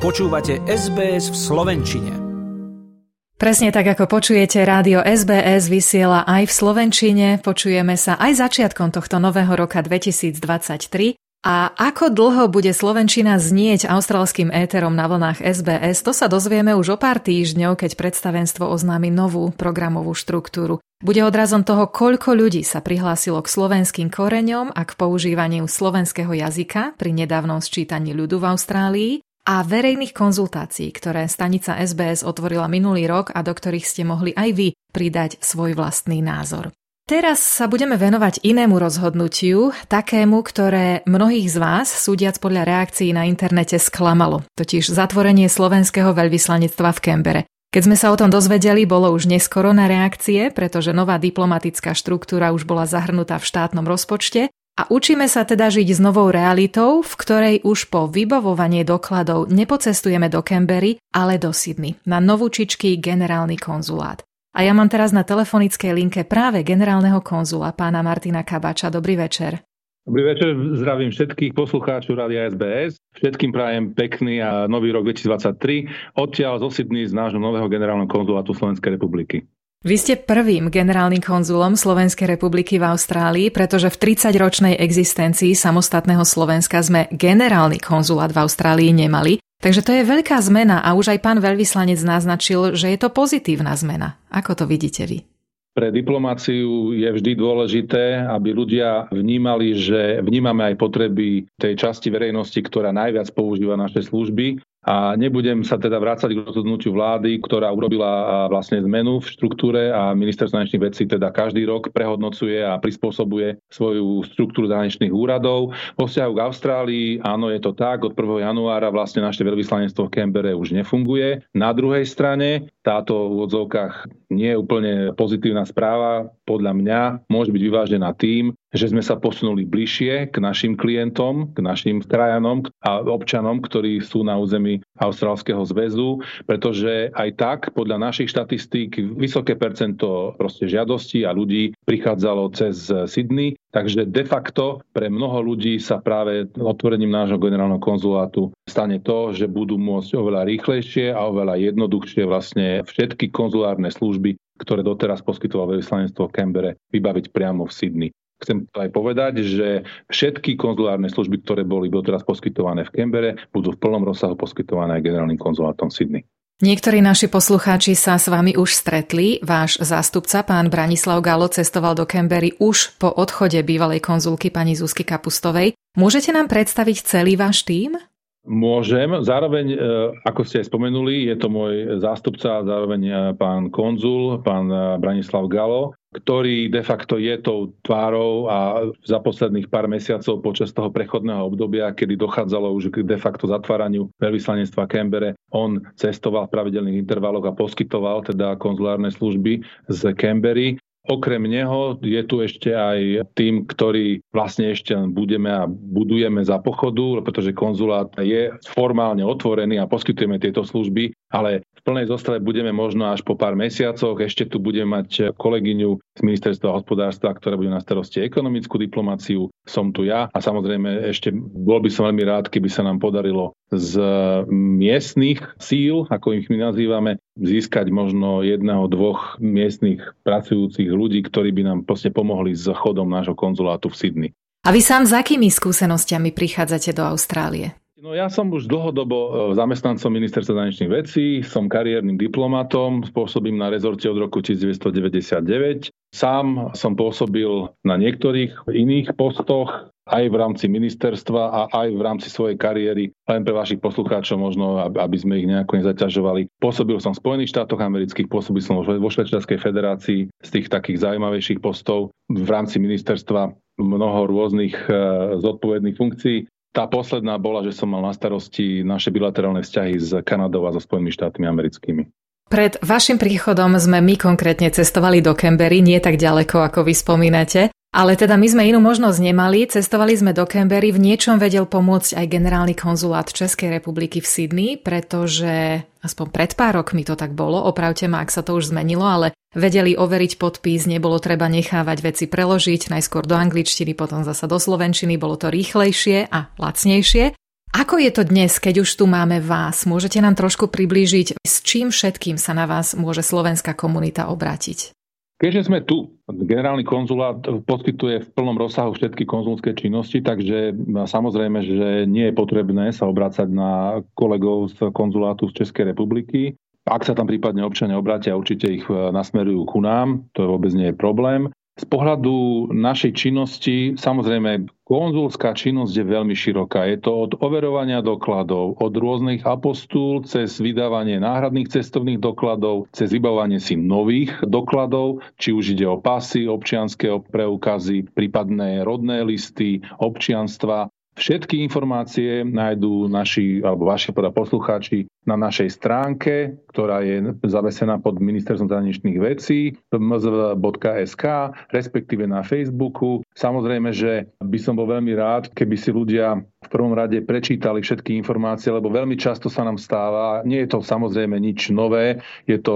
Počúvate SBS v slovenčine. Presne tak, ako počujete, rádio SBS vysiela aj v slovenčine. Počujeme sa aj začiatkom tohto nového roka 2023. A ako dlho bude slovenčina znieť austrálskym éterom na vlnách SBS, to sa dozvieme už o pár týždňov, keď predstavenstvo oznámi novú programovú štruktúru. Bude odrazom toho, koľko ľudí sa prihlásilo k slovenským koreňom a k používaniu slovenského jazyka pri nedávnom sčítaní ľudu v Austrálii a verejných konzultácií, ktoré stanica SBS otvorila minulý rok a do ktorých ste mohli aj vy pridať svoj vlastný názor. Teraz sa budeme venovať inému rozhodnutiu, takému, ktoré mnohých z vás, súdiac podľa reakcií na internete, sklamalo, totiž zatvorenie slovenského veľvyslanectva v Canberre. Keď sme sa o tom dozvedeli, bolo už neskoro na reakcie, pretože nová diplomatická štruktúra už bola zahrnutá v štátnom rozpočte a učíme sa teda žiť s novou realitou, v ktorej už po vybavovaní dokladov nepocestujeme do Canberry, ale do Sydney, na novúčičký generálny konzulát. A ja mám teraz na telefonickej linke práve generálneho konzula, pána Martina Kabáča. Dobrý večer. Dobrý večer, zdravím všetkých poslucháčov rádia SBS. Všetkým prajem pekný a nový rok 2023. Odtiaľ zo Sydney z nášho nového generálneho konzulátu Slovenskej republiky. Vy ste prvým generálnym konzulom Slovenskej republiky v Austrálii, pretože v 30-ročnej existencii samostatného Slovenska sme generálny konzulát v Austrálii nemali. Takže to je veľká zmena a už aj pán veľvyslanec naznačil, že je to pozitívna zmena. Ako to vidíte vy? Pre diplomáciu je vždy dôležité, aby ľudia vnímali, že vnímame aj potreby tej časti verejnosti, ktorá najviac používa naše služby. A nebudem sa teda vrácať k rozhodnutiu vlády, ktorá urobila vlastne zmenu v štruktúre a minister zahraničných vecí teda každý rok prehodnocuje a prispôsobuje svoju štruktúru zahraničných úradov. Vo vzťahu k Austrálii, áno, je to tak, od 1. januára vlastne naše veľvyslanectvo v Canberre už nefunguje. Na druhej strane, táto v odzovkách nie je úplne pozitívna správa, podľa mňa môže byť vyvážená tým, že sme sa posunuli bližšie k našim klientom, k našim krajanom a občanom, ktorí sú na území Austrálskeho zväzu, pretože aj tak podľa našich štatistík vysoké percento žiadostí a ľudí prichádzalo cez Sydney, takže de facto pre mnoho ľudí sa práve otvorením nášho generálneho konzulátu stane to, že budú môcť oveľa rýchlejšie a oveľa jednoduchšie vlastne všetky konzulárne služby, ktoré doteraz poskytovalo veľvyslanectvo v Canberre, vybaviť priamo v Sydney. Chcem aj povedať, že všetky konzulárne služby, ktoré boli doteraz poskytované v Canberre, budú v plnom rozsahu poskytované aj generálnym konzulátom Sydney. Niektorí naši poslucháči sa s vami už stretli. Váš zástupca, pán Branislav Galo, cestoval do Canberry už po odchode bývalej konzulky pani Zuzky Kapustovej. Môžete nám predstaviť celý váš tím? Môžem. Zároveň, ako ste aj spomenuli, je to môj zástupca, zároveň pán konzul, pán Branislav Galo, ktorý de facto je tou tvárou a za posledných pár mesiacov počas toho prechodného obdobia, kedy dochádzalo už k de facto zatváraniu veľvyslanectva Canberre, on cestoval v pravidelných intervaloch a poskytoval teda konzulárne služby z Canberry. Okrem neho je tu ešte aj tým, ktorý vlastne ešte budeme a budujeme za pochodu, pretože konzulát je formálne otvorený a poskytujeme tieto služby, ale v plnej zostave budeme možno až po pár mesiacoch. Ešte tu budeme mať kolegyňu z ministerstva hospodárstva, ktorá bude na starosti ekonomickú diplomáciu. Som tu ja a samozrejme ešte bol by som veľmi rád, keby sa nám podarilo z miestnych síl, ako ich my nazývame, získať možno jedného, dvoch miestnych pracujúcich ľudí, ktorí by nám proste pomohli s chodom nášho konzulátu v Sydney. A vy sám s akými skúsenostiami prichádzate do Austrálie? No ja som už dlhodobo zamestnancom ministerstva zahraničných vecí, som kariérnym diplomatom, pôsobím na rezorte od roku 1999. Sám som pôsobil na niektorých iných postoch, aj v rámci ministerstva a aj v rámci svojej kariéry, len pre vašich poslucháčov možno, aby sme ich nejako nezaťažovali. Pôsobil som v Spojených štátoch amerických, pôsobil som vo Švajčiarskej federácii, z tých takých zaujímavejších postov v rámci ministerstva mnoho rôznych zodpovedných funkcií. Tá posledná bola, že som mal na starosti naše bilaterálne vzťahy s Kanadou a so Spojenými štátmi americkými. Pred vašim príchodom sme my konkrétne cestovali do Canberry, nie tak ďaleko, ako vy spomínate. Ale teda my sme inú možnosť nemali, cestovali sme do Canberry, v niečom vedel pomôcť aj generálny konzulát Českej republiky v Sydney, pretože aspoň pred pár rokmi to tak bolo, opravte ma, ak sa to už zmenilo, ale vedeli overiť podpis, nebolo treba nechávať veci preložiť, najskôr do angličtiny, potom zasa do slovenčiny, bolo to rýchlejšie a lacnejšie. Ako je to dnes, keď už tu máme vás? Môžete nám trošku priblížiť, s čím všetkým sa na vás môže slovenská komunita obrátiť? Keďže sme tu, generálny konzulát poskytuje v plnom rozsahu všetky konzulské činnosti, takže samozrejme, že nie je potrebné sa obrácať na kolegov z konzulátu z Českej republiky. Ak sa tam prípadne občania obrátia, určite ich nasmerujú ku nám, to vôbec nie je problém. Z pohľadu našej činnosti, samozrejme, konzulská činnosť je veľmi široká. Je to od overovania dokladov, od rôznych apostúl, cez vydávanie náhradných cestovných dokladov, cez vybavovanie si nových dokladov, či už ide o pasy, občianske preukazy, prípadné rodné listy, občianstva. Všetky informácie nájdú naši, alebo vaši poslucháči na našej stránke, ktorá je zavesená pod Ministerstvom zahraničných vecí, mzv.sk, respektíve na Facebooku. Samozrejme, že by som bol veľmi rád, keby si ľudia v prvom rade prečítali všetky informácie, lebo veľmi často sa nám stáva, nie je to samozrejme nič nové, je to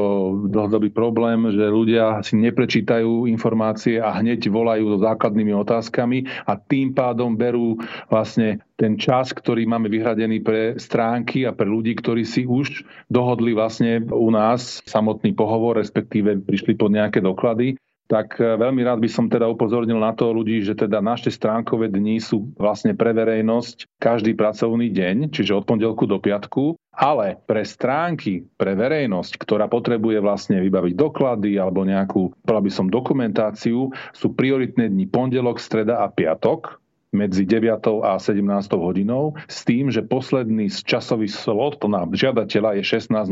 dlhodobý problém, že ľudia si neprečítajú informácie a hneď volajú so základnými otázkami a tým pádom berú vlastne ten čas, ktorý máme vyhradený pre stránky a pre ľudí, ktorí si už dohodli vlastne u nás samotný pohovor, respektíve prišli pod nejaké doklady. Tak veľmi rád by som teda upozornil na to ľudí, že teda naše stránkové dni sú vlastne pre verejnosť každý pracovný deň, čiže od pondelku do piatku, ale pre stránky, pre verejnosť, ktorá potrebuje vlastne vybaviť doklady alebo nejakú, povedal by som, dokumentáciu, sú prioritné dni pondelok, streda a piatok medzi 9. a 17. hodinou, s tým, že posledný časový slot na žiadateľa je 16.00.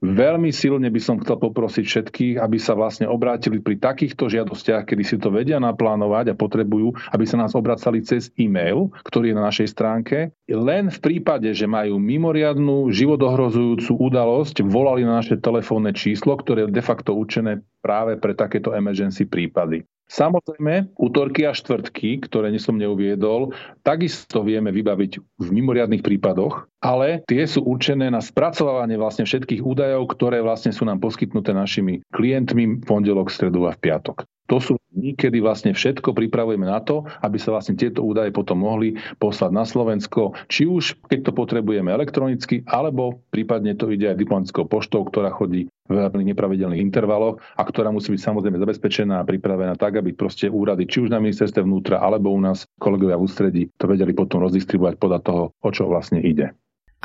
Veľmi silne by som chcel poprosiť všetkých, aby sa vlastne obrátili pri takýchto žiadostiach, kedy si to vedia naplánovať a potrebujú, aby sa nás obracali cez e-mail, ktorý je na našej stránke. Len v prípade, že majú mimoriadnu, životohrozujúcu udalosť, volali na naše telefónne číslo, ktoré je de facto určené práve pre takéto emergency prípady. Samozrejme, utorky a štvrtky, ktoré som neuviedol, takisto vieme vybaviť v mimoriadnych prípadoch, ale tie sú určené na spracovávanie vlastne všetkých údajov, ktoré vlastne sú nám poskytnuté našimi klientmi v pondelok, stredu a v piatok. To sú dni, kedy vlastne všetko pripravujeme na to, aby sa vlastne tieto údaje potom mohli poslať na Slovensko, či už keď to potrebujeme elektronicky, alebo prípadne to ide aj diplomatickou poštou, ktorá chodí v nepravidelných intervaloch a ktorá musí byť samozrejme zabezpečená a pripravená tak, aby proste úrady, či už na ministerstve vnútra, alebo u nás kolegovia v ústredí to vedeli potom rozdistribuovať podľa toho, o čo vlastne ide.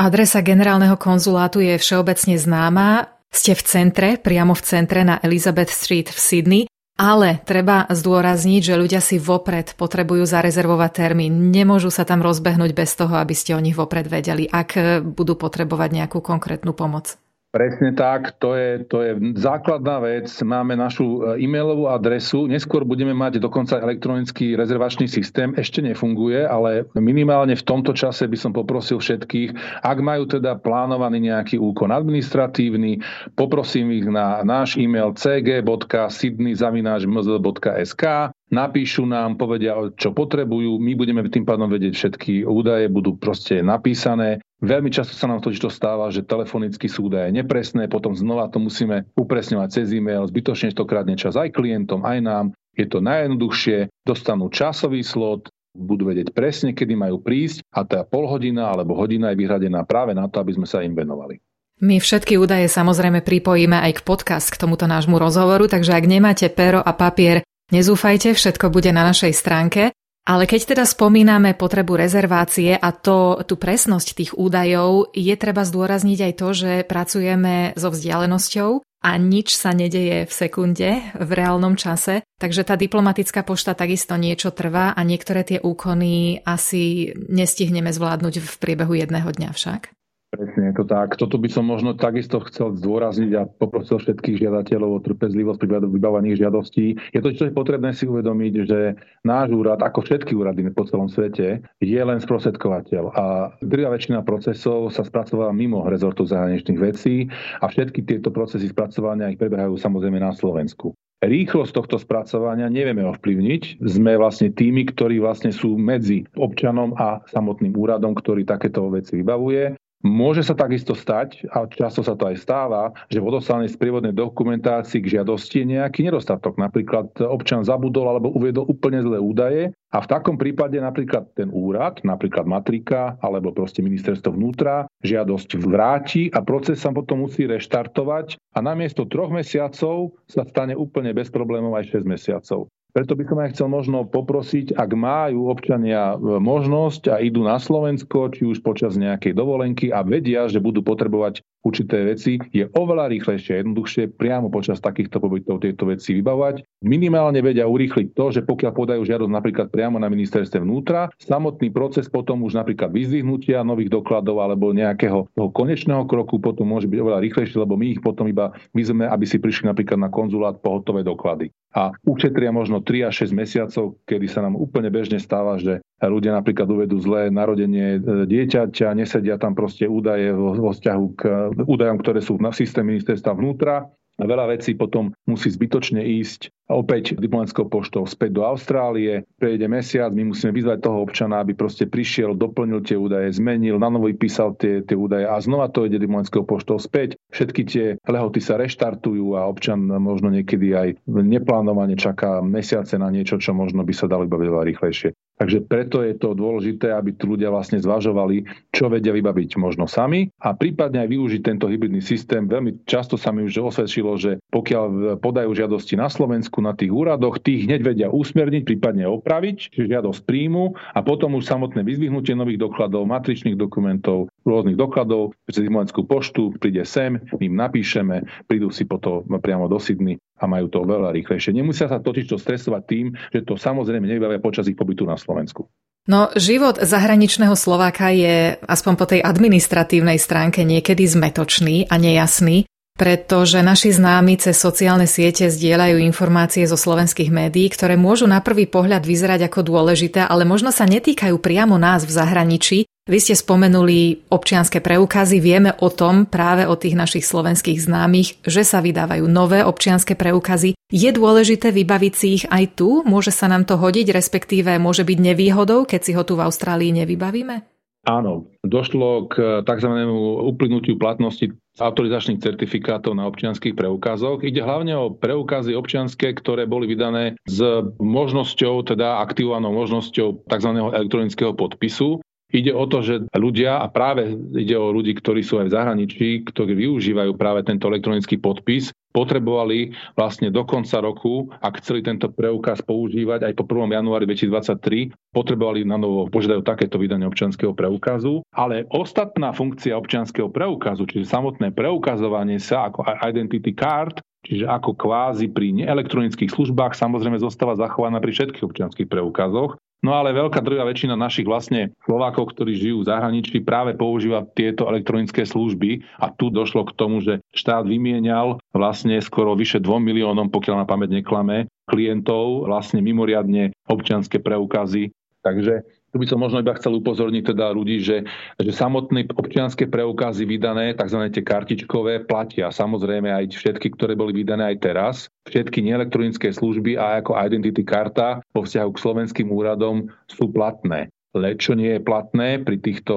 Adresa generálneho konzulátu je všeobecne známa. Ste v centre, priamo v centre na Elizabeth Street v Sydney. Ale treba zdôrazniť, že ľudia si vopred potrebujú zarezervovať termín. Nemôžu sa tam rozbehnúť bez toho, aby ste o nich vopred vedeli, ak budú potrebovať nejakú konkrétnu pomoc. Presne tak, to je základná vec. Máme našu e-mailovú adresu, neskôr budeme mať dokonca elektronický rezervačný systém, ešte nefunguje, ale minimálne v tomto čase by som poprosil všetkých, ak majú teda plánovaný nejaký úkon administratívny, poprosím ich na náš e-mail cg.sydney.smzl.sk. Napíšu nám, povedia, čo potrebujú, my budeme tým pádom vedieť, všetky údaje budú proste napísané. Veľmi často sa nám totiž to stáva, že telefonicky sú údaje nepresné, potom znova to musíme upresňovať cez e-mail, zbytočne to krádne čas aj klientom, aj nám. Je to najjednoduchšie, dostanú časový slot, budú vedieť presne, kedy majú prísť a tá polhodina alebo hodina je vyhradená práve na to, aby sme sa im venovali. My všetky údaje samozrejme pripojíme aj k podcast k tomuto nášmu rozhovoru, takže ak nemáte pero a papier, nezúfajte, všetko bude na našej stránke, ale keď teda spomíname potrebu rezervácie a tú presnosť tých údajov, je treba zdôrazniť aj to, že pracujeme so vzdialenosťou a nič sa nedeje v sekunde, v reálnom čase, takže tá diplomatická pošta takisto niečo trvá a niektoré tie úkony asi nestihneme zvládnuť v priebehu jedného dňa však. Presne, je to tak. Toto by som možno takisto chcel zdôrazniť a poprosil všetkých žiadateľov o trpezlivosť pri vybavaní žiadostí. Je to, čo je potrebné si uvedomiť, že náš úrad, ako všetky úrady po celom svete, je len sprostredkovateľ. A druhá väčšina procesov sa spracovala mimo rezortu zahraničných vecí a všetky tieto procesy spracovania ich prebiehajú samozrejme na Slovensku. Rýchlosť tohto spracovania nevieme ovplyvniť. Sme vlastne tými, ktorí vlastne sú medzi občanom a samotným úradom, ktorý takéto veci vybavuje. Môže sa takisto stať, a často sa to aj stáva, že v odoslanej sprievodnej dokumentácii k žiadosti je nejaký nedostatok. Napríklad občan zabudol alebo uviedol úplne zlé údaje a v takom prípade napríklad ten úrad, napríklad matrika alebo proste ministerstvo vnútra, žiadosť vráti a proces sa potom musí reštartovať a namiesto 3 mesiacov sa stane úplne bez problémov aj 6 mesiacov. Preto by som aj chcel možno poprosiť, ak majú občania možnosť a idú na Slovensko, či už počas nejakej dovolenky a vedia, že budú potrebovať určité veci, je oveľa rýchlejšie a jednoduchšie priamo počas takýchto pobytov tieto veci vybavovať. Minimálne vedia urýchliť to, že pokiaľ podajú žiadosť napríklad priamo na ministerstve vnútra, samotný proces potom už napríklad vyzdvihnutia nových dokladov alebo nejakého toho konečného kroku potom môže byť oveľa rýchlejšie, lebo my ich potom iba vyzveme, aby si prišli napríklad na konzulát po hotové doklady. A ušetria možno 3 až 6 mesiacov, kedy sa nám úplne bežne stáva, že ľudia napríklad uvedú zlé narodenie dieťaťa, nesedia tam proste údaje vo vzťahu k údajom, ktoré sú v systéme ministerstva vnútra. Veľa vecí potom musí zbytočne ísť opäť diplomatickou poštou späť do Austrálie. Prejde mesiac, my musíme vyzvať toho občana, aby proste prišiel, doplnil tie údaje, zmenil, nanovo vypísal tie údaje a znova to ide diplomatickou poštou späť. Všetky tie lehoty sa reštartujú a občan možno niekedy aj neplánovane čaká mesiace na niečo, čo možno by sa dalo iba veľa rýchlejšie. Takže preto je to dôležité, aby tu ľudia vlastne zvažovali, čo vedia vybaviť možno sami a prípadne aj využiť tento hybridný systém. Veľmi často sa mi už osvedčilo, že pokiaľ podajú žiadosti na Slovensku na tých úradoch, tých hneď vedia usmerniť, prípadne opraviť, čiže žiadosť príjmu a potom už samotné vyzvihnutie nových dokladov, matričných dokumentov, rôznych dokladov, cez diplomaciu poštu príde sem, my im napíšeme, prídu si potom priamo do Sydney a majú to veľa rýchlejšie. Nemusia sa totiž to stresovať tým, že to samozrejme nevybavia počas ich pobytu na Slovensku. No, život zahraničného Slováka je aspoň po tej administratívnej stránke niekedy zmätočný a nejasný, pretože naši známi cez sociálne siete zdieľajú informácie zo slovenských médií, ktoré môžu na prvý pohľad vyzerať ako dôležité, ale možno sa netýkajú priamo nás v zahraničí. Vy ste spomenuli občianske preukazy, vieme o tom práve od tých našich slovenských známych, že sa vydávajú nové občianske preukazy. Je dôležité vybaviť si ich aj tu? Môže sa nám to hodiť, respektíve môže byť nevýhodou, keď si ho tu v Austrálii nevybavíme? Áno, došlo k takzvanému uplynutiu platnosti autorizačných certifikátov na občianskych preukazoch. Ide hlavne o preukazy občianske, ktoré boli vydané s možnosťou, teda aktivovanou možnosťou tzv. Elektronického podpisu. Ide o to, že ľudia, a práve ide o ľudí, ktorí sú aj v zahraničí, ktorí využívajú práve tento elektronický podpis, potrebovali vlastne do konca roku, ak chceli tento preukaz používať aj po 1. januári 2023, potrebovali na novo požiadať takéto vydanie občianskeho preukazu. Ale ostatná funkcia občianskeho preukazu, čiže samotné preukazovanie sa ako identity card, čiže ako kvázi pri neelektronických službách, samozrejme zostáva zachovaná pri všetkých občianskych preukazoch. No ale veľká druhá väčšina našich vlastne Slovákov, ktorí žijú v zahraničí, práve používa tieto elektronické služby a tu došlo k tomu, že štát vymienial vlastne skoro vyše 2 miliónom, pokiaľ na pamäť neklame, klientov vlastne mimoriadne občianske preukazy. Takže tu by som možno iba chcel upozorniť teda ľudí, že samotné občianske preukazy vydané, tzv. Tie kartičkové, platia. Samozrejme aj všetky, ktoré boli vydané aj teraz. Všetky neelektronické služby a ako identity karta vo vzťahu k slovenským úradom sú platné. Ale čo nie je platné pri týchto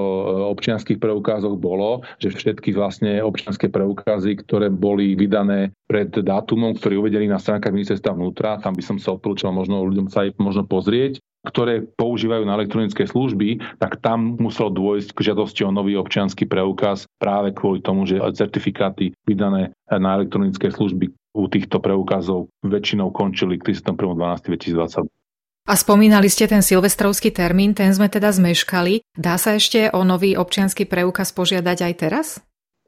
občianskych preukázoch bolo, že všetky vlastne občianske preukazy, ktoré boli vydané pred dátumom, ktorý je uvedený na stránkach ministerstva vnútra, tam by som sa odporúčal možno ľuďom sa aj možno pozrieť, ktoré používajú na elektronické služby, tak tam muselo dôjsť k žiadosti o nový občiansky preukaz práve kvôli tomu, že certifikáty vydané na elektronické služby u týchto preukazov väčšinou končili k 31.12.2020. A spomínali ste ten silvestrovský termín, ten sme teda zmeškali. Dá sa ešte o nový občiansky preukaz požiadať aj teraz?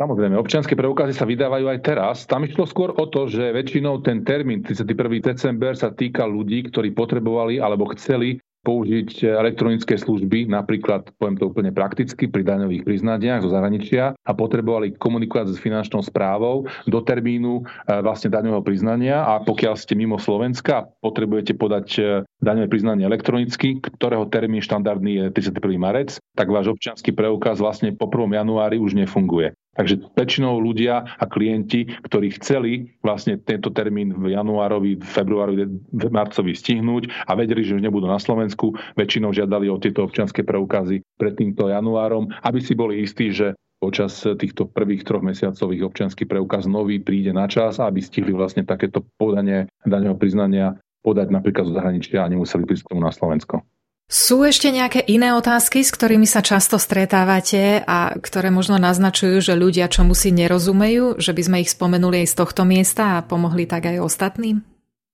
Samozrejme, občianske preukazy sa vydávajú aj teraz. Tam išlo skôr o to, že väčšinou ten termín 31. december sa týka ľudí, ktorí potrebovali alebo chceli použiť elektronické služby, napríklad, poviem to úplne prakticky, pri daňových priznaniach zo zahraničia a potrebovali komunikovať s finančnou správou do termínu vlastne daňového priznania a pokiaľ ste mimo Slovenska, potrebujete podať daňové priznanie elektronicky, ktorého termín štandardný je 31. marec, tak váš občiansky preukaz vlastne po 1. januári už nefunguje. Takže väčšinou ľudia a klienti, ktorí chceli vlastne tento termín v januárovi, februárovi, marcovi stihnúť a vedeli, že už nebudú na Slovensku, väčšinou žiadali o tieto občianske preukazy pred týmto januárom, aby si boli istí, že počas týchto prvých 3 mesiacov ich občiansky preukaz nový príde na čas, aby stihli vlastne takéto podanie daňového priznania podať napríklad zo zahraničia a nemuseli prísť k tomu na Slovensko. Sú ešte nejaké iné otázky, s ktorými sa často stretávate a ktoré možno naznačujú, že ľudia čomu si nerozumejú, že by sme ich spomenuli aj z tohto miesta a pomohli tak aj ostatným?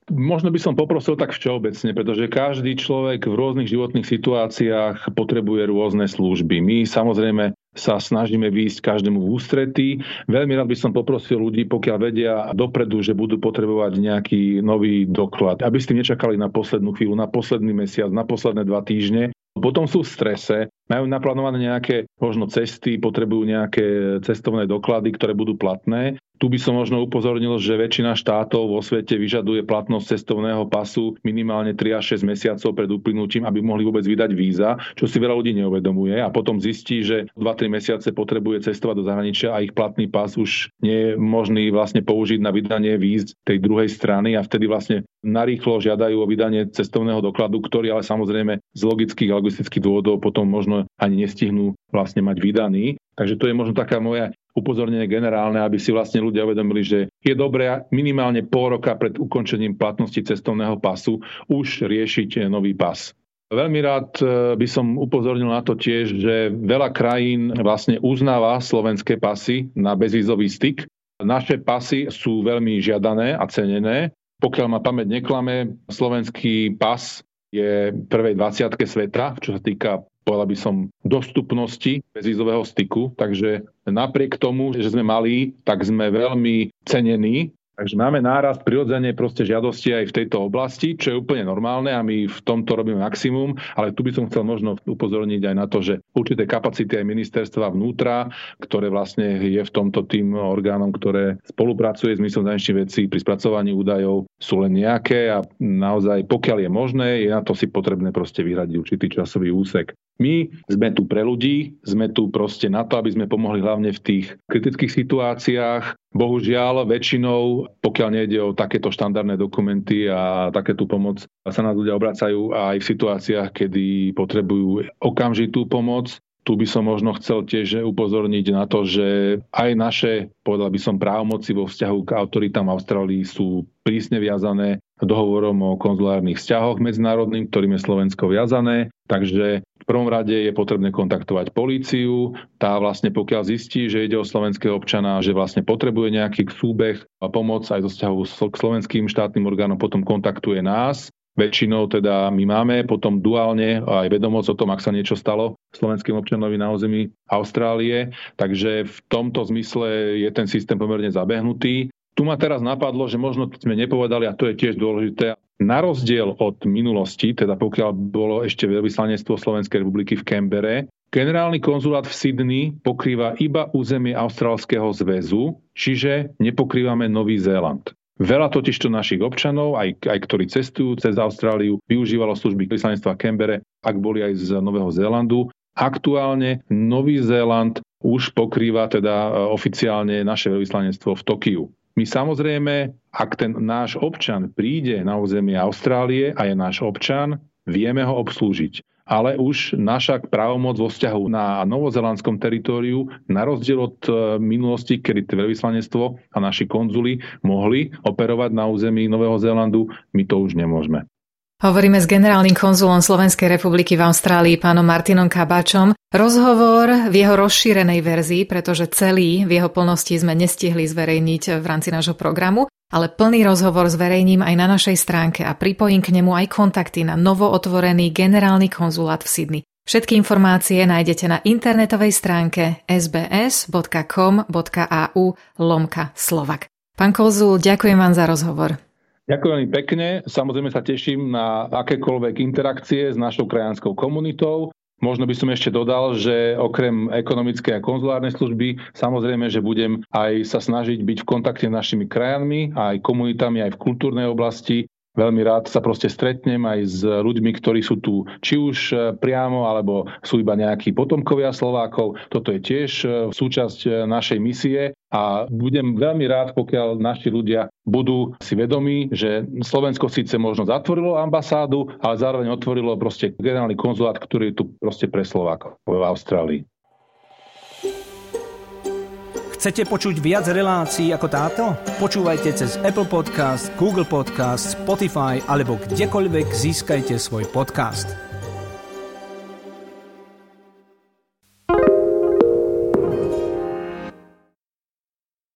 Možno by som poprosil tak všeobecne, pretože každý človek v rôznych životných situáciách potrebuje rôzne služby. My samozrejme sa snažíme výjsť každému v ústretí. Veľmi rád by som poprosil ľudí, pokiaľ vedia dopredu, že budú potrebovať nejaký nový doklad, aby ste nečakali na poslednú chvíľu, na posledný mesiac, na posledné 2 týždne. Potom sú v strese, majú naplánované nejaké možno cesty, potrebujú nejaké cestovné doklady, ktoré budú platné. Tu by som možno upozornil, že väčšina štátov vo svete vyžaduje platnosť cestovného pasu minimálne 3 až 6 mesiacov pred uplynutím, aby mohli vôbec vydať víza, čo si veľa ľudí neuvedomuje a potom zistí, že 2-3 mesiace potrebuje cestovať do zahraničia a ich platný pas už nie je možný vlastne použiť na vydanie víz tej druhej strany a vtedy vlastne narýchlo žiadajú o vydanie cestovného dokladu, ktorý ale samozrejme z logických a logistických dôvodov potom možno ani nestihnú vlastne mať vydaný. Takže to je možno taká moja upozornenie generálne, aby si vlastne ľudia uvedomili, že je dobré minimálne pol roka pred ukončením platnosti cestovného pasu už riešiť nový pas. Veľmi rád by som upozornil na to tiež, že veľa krajín vlastne uznáva slovenské pasy na bezvízový styk. Naše pasy sú veľmi žiadané a cenené. Pokiaľ ma pamäť neklame, slovenský pas je prvej 20-ke sveta, čo sa týka povedal by som, dostupnosti bezvízového styku. Takže napriek tomu, že sme mali, tak sme veľmi cenení. Takže máme nárast prirodzene žiadosti aj v tejto oblasti, čo je úplne normálne a my v tomto robíme maximum. Ale tu by som chcel možno upozorniť aj na to, že určité kapacity aj ministerstva vnútra, ktoré vlastne je v tomto tým orgánom, ktoré spolupracuje s ministerstvom zahraničných vecí pri spracovaní údajov, sú len nejaké a naozaj, pokiaľ je možné, je na to si potrebné vyhradiť určitý časový úsek. My sme tu pre ľudí, sme tu na to, aby sme pomohli hlavne v tých kritických situáciách. Bohužiaľ, väčšinou, pokiaľ nejde o takéto štandardné dokumenty a takéto pomoc, sa nás ľudia obracajú aj v situáciách, kedy potrebujú okamžitú pomoc. Tu by som možno chcel tiež upozorniť na to, že aj naše, právomoci vo vzťahu k autoritám Austrálii sú prísne viazané dohovorom o konzulárnych vzťahoch medzinárodným, ktorým je Slovensko viazané. Takže v prvom rade je potrebné kontaktovať políciu. Tá vlastne pokiaľ zistí, že ide o slovenského občana, že vlastne potrebuje nejaký súbeh a pomoc aj zo vzťahu k slovenským štátnym orgánom, potom kontaktuje nás. Väčšinou teda my máme potom duálne aj vedomosť o tom, ak sa niečo stalo slovenským občanovi na území Austrálie. Takže v tomto zmysle je ten systém pomerne zabehnutý. Tu ma teraz napadlo, že možno sme nepovedali, a to je tiež dôležité, na rozdiel od minulosti, teda pokiaľ bolo ešte veľvyslanectvo Slovenskej republiky v Kembere, generálny konzulát v Sydney pokrýva iba územie Austrálskeho zväzu, čiže nepokrývame Nový Zéland. Veľa totižto našich občanov, aj ktorí cestujú cez Austráliu, využívalo služby veľvyslanectva v Kembere, ak boli aj z Nového Zélandu. Aktuálne Nový Zéland už pokrýva teda oficiálne naše veľvyslanectvo v Tokiu. My samozrejme, ak ten náš občan príde na územie Austrálie a je náš občan, vieme ho obslúžiť. Ale už naša právomoc vo vzťahu na novozelandskom teritóriu, na rozdiel od minulosti, kedy veľvyslanectvo a naši konzuli mohli operovať na území Nového Zélandu, my to už nemôžeme. Hovoríme s generálnym konzulom Slovenskej republiky v Austrálii, pánom Martinom Kabáčom. Rozhovor v jeho rozšírenej verzii, pretože celý v jeho plnosti sme nestihli zverejniť v rámci nášho programu, ale plný rozhovor zverejním aj na našej stránke a pripojím k nemu aj kontakty na novootvorený generálny konzulát v Sydney. Všetky informácie nájdete na internetovej stránke sbs.com.au/Slovak. Pán konzul, ďakujem vám za rozhovor. Ďakujem veľmi pekne. Samozrejme sa teším na akékoľvek interakcie s našou krajanskou komunitou. Možno by som ešte dodal, že okrem ekonomickej a konzulárnej služby, samozrejme, že budem aj sa snažiť byť v kontakte s našimi krajanmi, aj komunitami, aj v kultúrnej oblasti. Veľmi rád sa stretnem aj s ľuďmi, ktorí sú tu či už priamo, alebo sú iba nejakí potomkovia Slovákov. Toto je tiež súčasť našej misie. A budem veľmi rád, pokiaľ naši ľudia budú si vedomí, že Slovensko síce možno zatvorilo ambasádu, ale zároveň otvorilo generálny konzulát, ktorý je tu pre Slovákov v Austrálii. Chcete počuť viac relácií ako táto? Počúvajte cez Apple Podcast, Google Podcast, Spotify alebo kdekoľvek získajte svoj podcast.